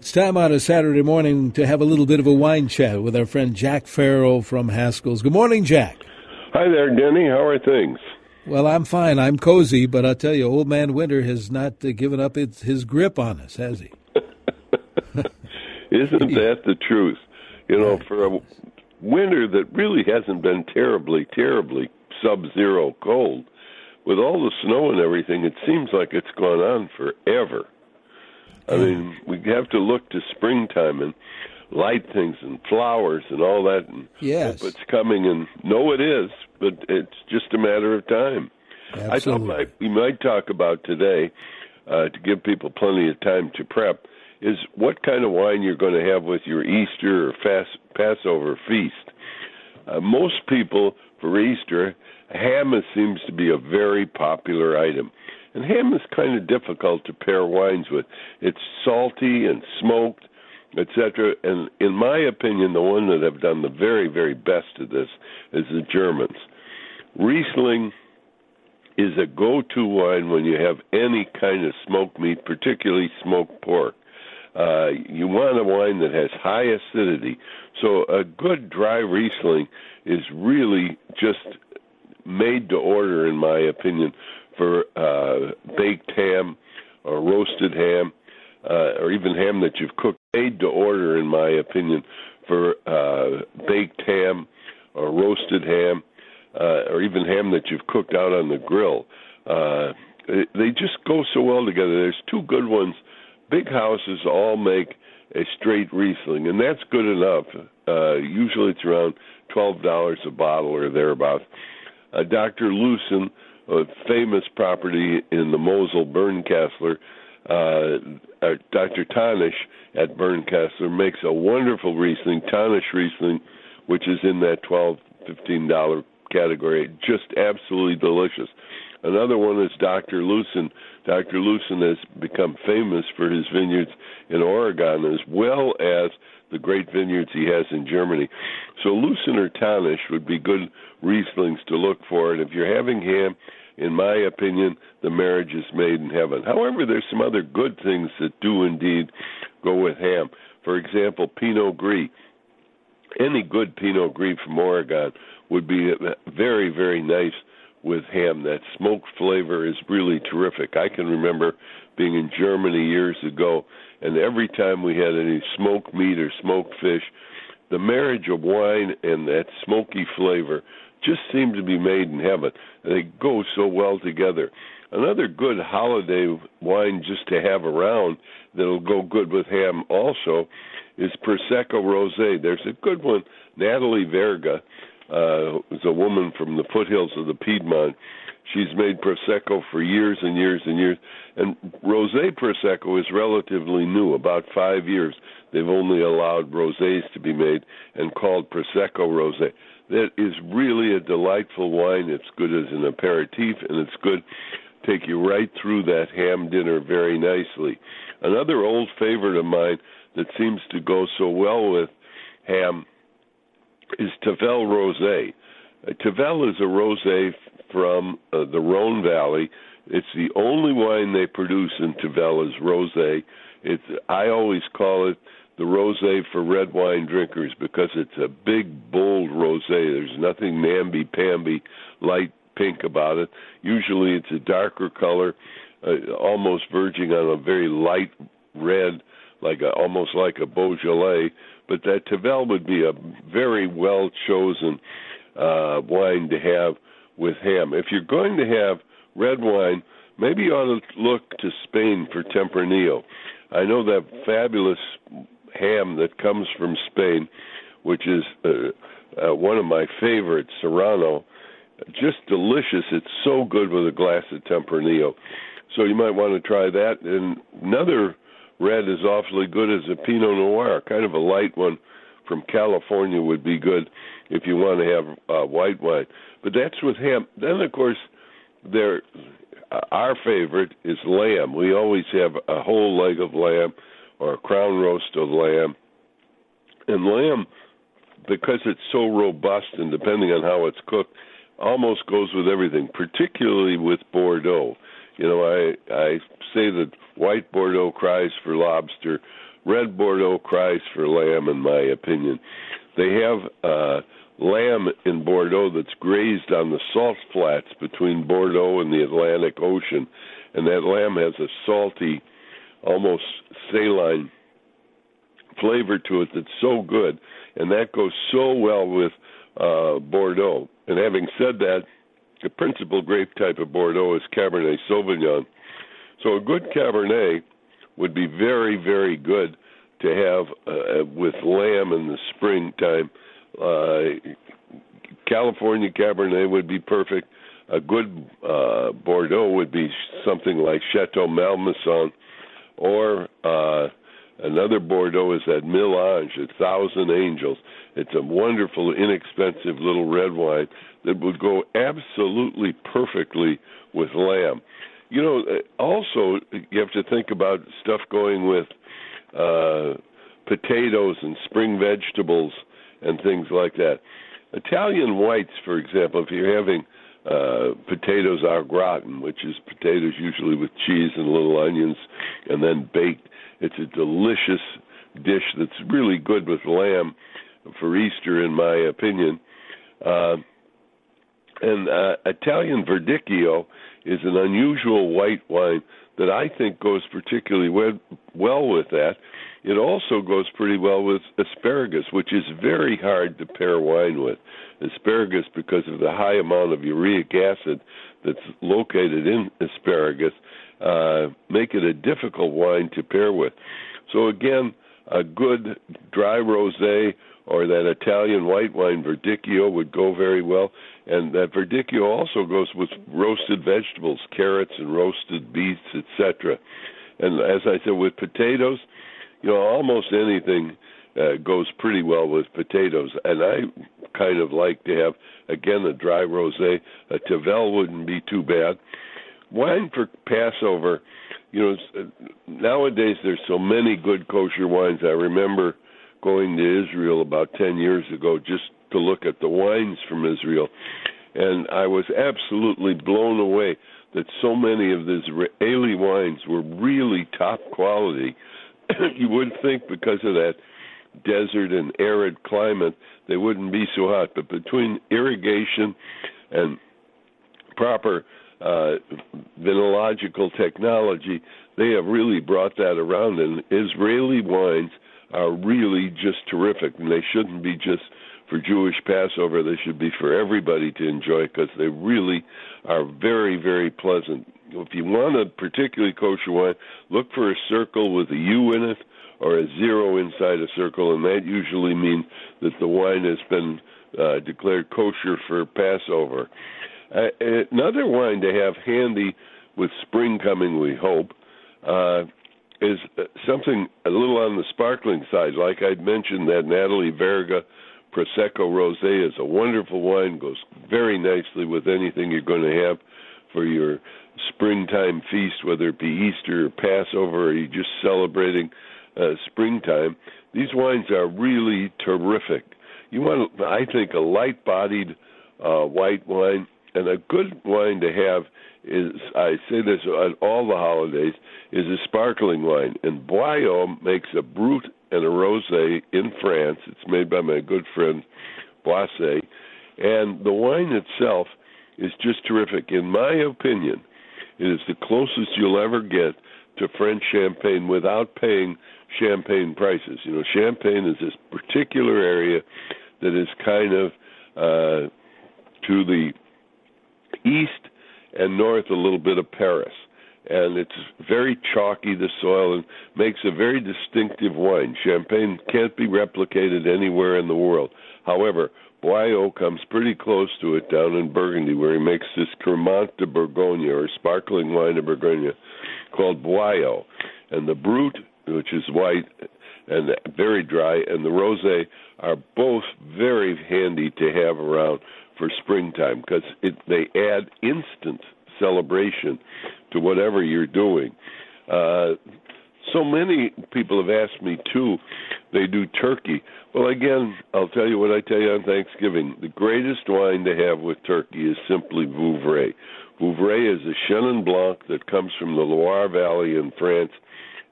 It's time out a Saturday morning to have a little bit of a wine chat with our friend Jack Farrell from Haskell's. Good morning, Jack. Hi there, Denny. How are things? Well, I'm fine. I'm cozy, but I'll tell you, old man winter has not given up his grip on us, has he? Isn't that the truth? You know, for a winter that really hasn't been terribly sub-zero cold, with all the snow and everything, it seems like it's gone on forever. I mean, we have to look to springtime and light things and flowers and all that, and hope it's coming, and know it is, but it's just a matter of time. Absolutely. I thought we might talk about today, to give people plenty of time to prep, is what kind of wine you're going to have with your Easter or Passover feast. Most people, for Easter, ham seems to be a very popular item. And ham is kind of difficult to pair wines with. It's salty and smoked, etc. And in my opinion, the one that have done the very, very best of this is the Germans. Riesling is a go-to wine when you have any kind of smoked meat, particularly smoked pork. You want a wine that has high acidity. So a good dry Riesling is really just made to order, in my opinion, for baked ham or roasted ham, or even ham that you've cooked. Made to order, in my opinion, for baked ham or roasted ham, or even ham that you've cooked out on the grill. They just go so well together. There's two good ones. Big houses all make a straight Riesling, and that's good enough. Usually it's around $12 a bottle or thereabouts. Dr. Loosen, a famous property in the Mosel, Bernkasteler, Dr. Thanisch at Bernkasteler makes a wonderful Riesling, Thanisch Riesling, which is in that $12, $15 category. Just absolutely delicious. Another one is Dr. Loosen. Dr. Loosen has become famous for his vineyards in Oregon as well as the great vineyards he has in Germany. So Loosen or Thanisch would be good Rieslings to look for. And if you're having ham, in my opinion, the marriage is made in heaven. However, there's some other good things that do indeed go with ham. For example, Pinot Gris. Any good Pinot Gris from Oregon would be very, very nice with ham. That smoke flavor is really terrific. I can remember being in Germany years ago, and every time we had any smoked meat or smoked fish, the marriage of wine and that smoky flavor just seemed to be made in heaven. They go so well together. Another good holiday wine just to have around that'll go good with ham also is Prosecco Rosé. There's a good one, Natalie Verga, is a woman from the foothills of the Piedmont. She's made Prosecco for years and years and years. And Rosé Prosecco is relatively new, about 5 years. They've only allowed Rosés to be made and called Prosecco Rosé. That is really a delightful wine. It's good as an aperitif, and it's good to take you right through that ham dinner very nicely. Another old favorite of mine that seems to go so well with ham is Tavel Rosé. Tavel is a rosé from the Rhone Valley. It's the only wine they produce in Tavel is rosé. I always call it the rosé for red wine drinkers because it's a big, bold rosé. There's nothing namby-pamby, light pink about it. Usually it's a darker color, almost verging on a very light red, almost like a Beaujolais. But that Tavel would be a very well-chosen wine to have with ham. If you're going to have red wine, maybe you ought to look to Spain for Tempranillo. I know that fabulous ham that comes from Spain, which is one of my favorites, Serrano. Just delicious. It's so good with a glass of Tempranillo. So you might want to try that. And another red is awfully good as a Pinot Noir, kind of a light one from California would be good if you want to have white wine. But that's with ham. Then, of course, our favorite is lamb. We always have a whole leg of lamb or a crown roast of lamb. And lamb, because it's so robust and depending on how it's cooked, almost goes with everything, particularly with Bordeaux. You know, I say that white Bordeaux cries for lobster, Red Bordeaux cries for lamb, in my opinion. They have lamb in Bordeaux that's grazed on the salt flats between Bordeaux and the Atlantic Ocean, and that lamb has a salty, almost saline flavor to it that's so good, and that goes so well with Bordeaux. And having said that, the principal grape type of Bordeaux is Cabernet Sauvignon. So a good Cabernet would be very, very good to have with lamb in the springtime. California Cabernet would be perfect. A good Bordeaux would be something like Chateau Malmaison, or another Bordeaux is that Milange, a Thousand Angels. It's a wonderful, inexpensive little red wine that would go absolutely perfectly with lamb. You know, also, you have to think about stuff going with potatoes and spring vegetables and things like that. Italian whites, for example, if you're having potatoes au gratin, which is potatoes usually with cheese and little onions and then baked, it's a delicious dish that's really good with lamb for Easter, in my opinion. And Italian Verdicchio is an unusual white wine that I think goes particularly well with that. It also goes pretty well with asparagus, which is very hard to pair wine with. Asparagus, because of the high amount of uric acid that's located in asparagus, make it a difficult wine to pair with. So again, a good dry rosé or that Italian white wine Verdicchio would go very well. And that Verdicchio also goes with roasted vegetables, carrots and roasted beets, etc. And as I said, with potatoes, you know, almost anything goes pretty well with potatoes. And I kind of like to have, again, a dry rosé. A Tavel wouldn't be too bad. Wine for Passover, you know, nowadays there's so many good kosher wines. I remember going to Israel about 10 years ago just to look at the wines from Israel, and I was absolutely blown away that so many of the Israeli wines were really top quality. You would think because of that desert and arid climate, they wouldn't be so hot, but between irrigation and proper vinological technology, they have really brought that around, and Israeli wines are really just terrific, and they shouldn't be just for Jewish Passover. They should be for everybody to enjoy because they really are very, very pleasant. If you want a particularly kosher wine, look for a circle with a U in it or a zero inside a circle, and that usually means that the wine has been declared kosher for Passover. Another wine to have handy with spring coming, we hope, is something a little on the sparkling side. Like I mentioned, that Natalie Verga Prosecco Rosé is a wonderful wine, goes very nicely with anything you're going to have for your springtime feast, whether it be Easter or Passover or you're just celebrating springtime. These wines are really terrific. You want, I think, a light-bodied white wine, and a good wine to have is, I say this on all the holidays, is a sparkling wine. And Boyo makes a Brut and a Rosé in France. It's made by my good friend Boisset. And the wine itself is just terrific. In my opinion, it is the closest you'll ever get to French champagne without paying champagne prices. You know, champagne is this particular area that is kind of to the east and north a little bit of Paris. And it's very chalky, the soil, and makes a very distinctive wine. Champagne can't be replicated anywhere in the world. However, Boyo comes pretty close to it down in Burgundy, where he makes this Cremant de Bourgogne, or sparkling wine de Bourgogne, called Boyo. And the Brut, which is white and very dry, and the Rosé are both very handy to have around for springtime because they add instant celebration to whatever you're doing. So many people have asked me, too, they do turkey. Well, again, I'll tell you what I tell you on Thanksgiving. The greatest wine to have with turkey is simply Vouvray. Vouvray is a Chenin Blanc that comes from the Loire Valley in France,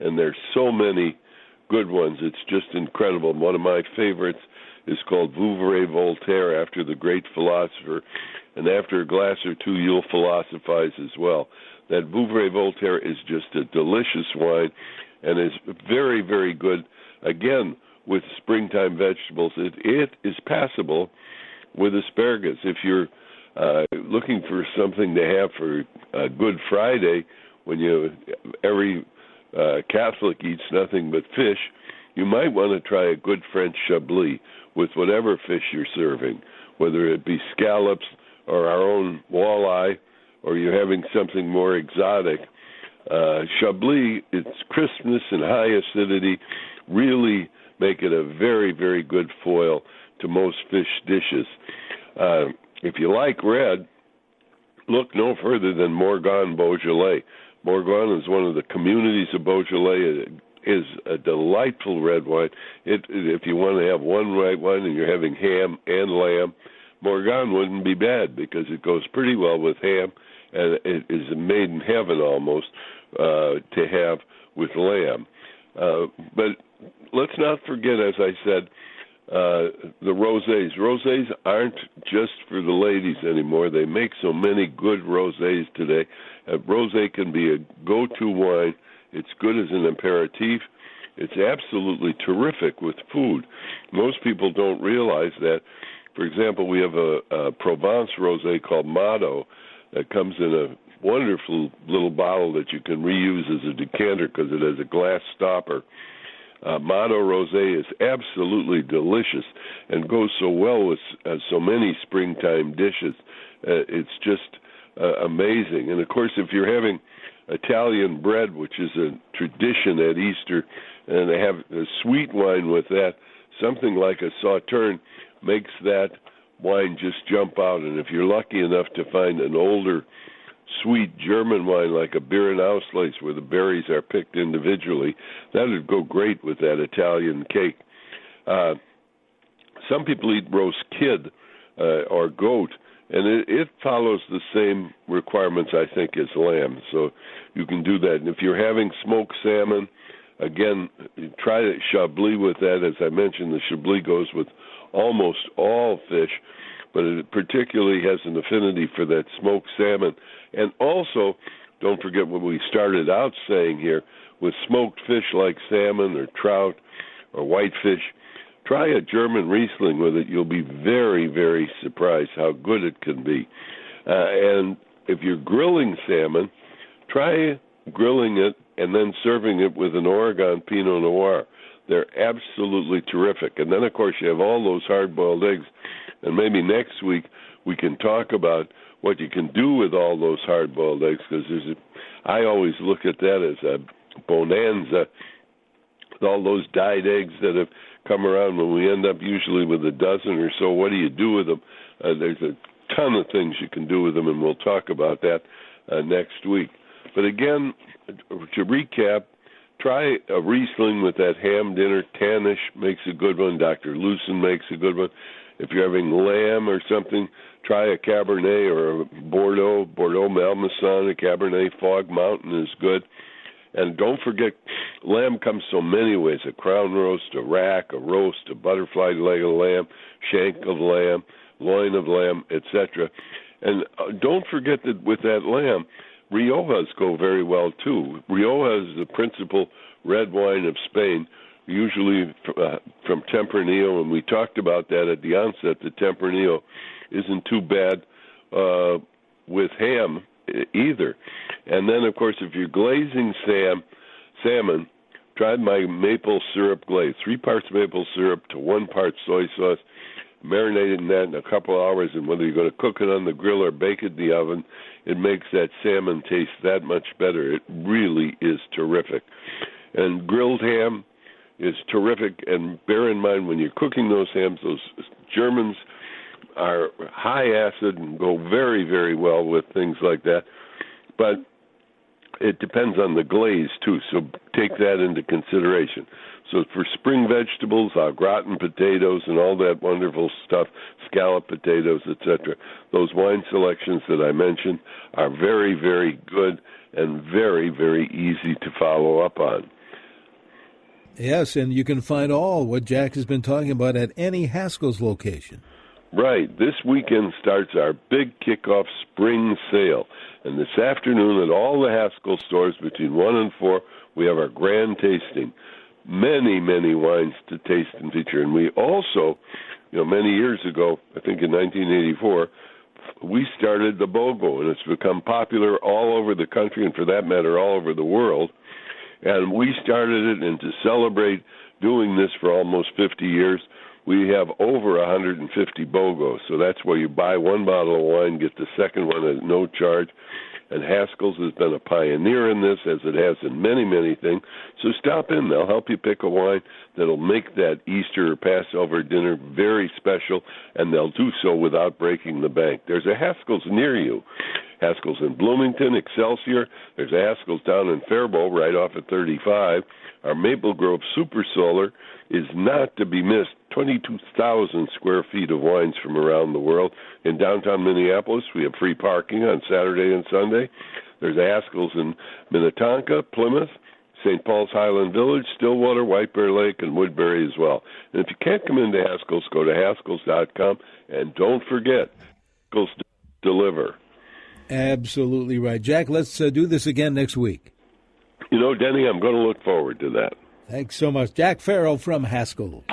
and there's so many good ones. It's just incredible. One of my favorites is called Vouvray Voltaire, after the great philosopher, and after a glass or two, you'll philosophize as well. That Vouvray Voltaire is just a delicious wine and is very, very good. Again, with springtime vegetables, it is passable with asparagus. If you're looking for something to have for Good Friday, when every Catholic eats nothing but fish, you might want to try a good French Chablis with whatever fish you're serving, whether it be scallops or our own walleye, or you're having something more exotic. Chablis, its crispness and high acidity really make it a very, very good foil to most fish dishes. If you like red, look no further than Morgon, Beaujolais. Morgon is one of the communities of Beaujolais. It is a delightful red wine. If you want to have one white wine and you're having ham and lamb, Morgon wouldn't be bad because it goes pretty well with ham, and it is made in heaven almost to have with lamb. But let's not forget, as I said, the rosés. Rosés aren't just for the ladies anymore. They make so many good rosés today. Rosé can be a go-to wine. It's good as an aperitif. It's absolutely terrific with food. Most people don't realize that. For example, we have a Provence rosé called Mano that comes in a wonderful little bottle that you can reuse as a decanter because it has a glass stopper. Mano Rosé is absolutely delicious and goes so well with so many springtime dishes. It's just amazing. And, of course, if you're having Italian bread, which is a tradition at Easter, and they have a sweet wine with that, something like a Sauterne makes that wine just jump out. And if you're lucky enough to find an older sweet German wine like a Birnauslese where the berries are picked individually, that would go great with that Italian cake. Some people eat roast kid or goat, and it follows the same requirements, I think, as lamb. So you can do that. And if you're having smoked salmon, again, try the Chablis with that. As I mentioned, the Chablis goes with almost all fish, but it particularly has an affinity for that smoked salmon. And also, don't forget what we started out saying here, with smoked fish like salmon or trout or whitefish, try a German Riesling with it. You'll be very, very surprised how good it can be. And if you're grilling salmon, try grilling it and then serving it with an Oregon Pinot Noir. They're absolutely terrific. And then, of course, you have all those hard-boiled eggs. And maybe next week we can talk about what you can do with all those hard-boiled eggs, because I always look at that as a bonanza, all those dyed eggs that have come around when we end up usually with a dozen or so. What do you do with them? There's a ton of things you can do with them, and we'll talk about that next week. But again, to recap, try a Riesling with that ham dinner. Thanisch makes a good one. Dr. Loosen makes a good one. If you're having lamb or something, try a Cabernet or a Bordeaux Malmaison, a Cabernet Fog Mountain is good. And don't forget, lamb comes so many ways, a crown roast, a rack, a roast, a butterfly leg of lamb, shank of lamb, loin of lamb, etc. And don't forget that with that lamb, Riojas go very well, too. Rioja is the principal red wine of Spain, usually from Tempranillo, and we talked about that at the onset. The Tempranillo isn't too bad with ham either. And then, of course, if you're glazing salmon, try my maple syrup glaze, 3 parts maple syrup to 1 part soy sauce. Marinate in that in a couple of hours, and whether you're going to cook it on the grill or bake it in the oven, it makes that salmon taste that much better. It really is terrific. And grilled ham is terrific, and bear in mind when you're cooking those hams, those Germans are high acid and go very, very well with things like that. But it depends on the glaze, too, so take that into consideration. So for spring vegetables, our gratin potatoes and all that wonderful stuff, scallop potatoes, etc., those wine selections that I mentioned are very, very good and very, very easy to follow up on. Yes, and you can find all what Jack has been talking about at any Haskell's location. Right. This weekend starts our big kickoff spring sale. And this afternoon at all the Haskell stores between 1 and 4, we have our grand tasting. Many, many wines to taste and feature. And we also, many years ago, I think in 1984, we started the BOGO, and it's become popular all over the country and, for that matter, all over the world. And we started it, and to celebrate doing this for almost 50 years, we have over 150 BOGOs. So that's where you buy one bottle of wine, get the second one at no charge. And Haskell's has been a pioneer in this, as it has in many, many things. So stop in. They'll help you pick a wine that'll make that Easter or Passover dinner very special, and they'll do so without breaking the bank. There's a Haskell's near you. Haskell's in Bloomington, Excelsior. There's a Haskell's down in Faribault, right off at 35. Our Maple Grove Super Solar is not to be missed. 22,000 square feet of wines from around the world. In downtown Minneapolis, we have free parking on Saturday and Sunday. There's Haskell's in Minnetonka, Plymouth, St. Paul's Highland Village, Stillwater, White Bear Lake, and Woodbury as well. And if you can't come into Haskell's, go to Haskell's.com. And don't forget, Haskell's deliver. Absolutely right. Jack, let's do this again next week. Denny, I'm going to look forward to that. Thanks so much. Jack Farrell from Haskell's.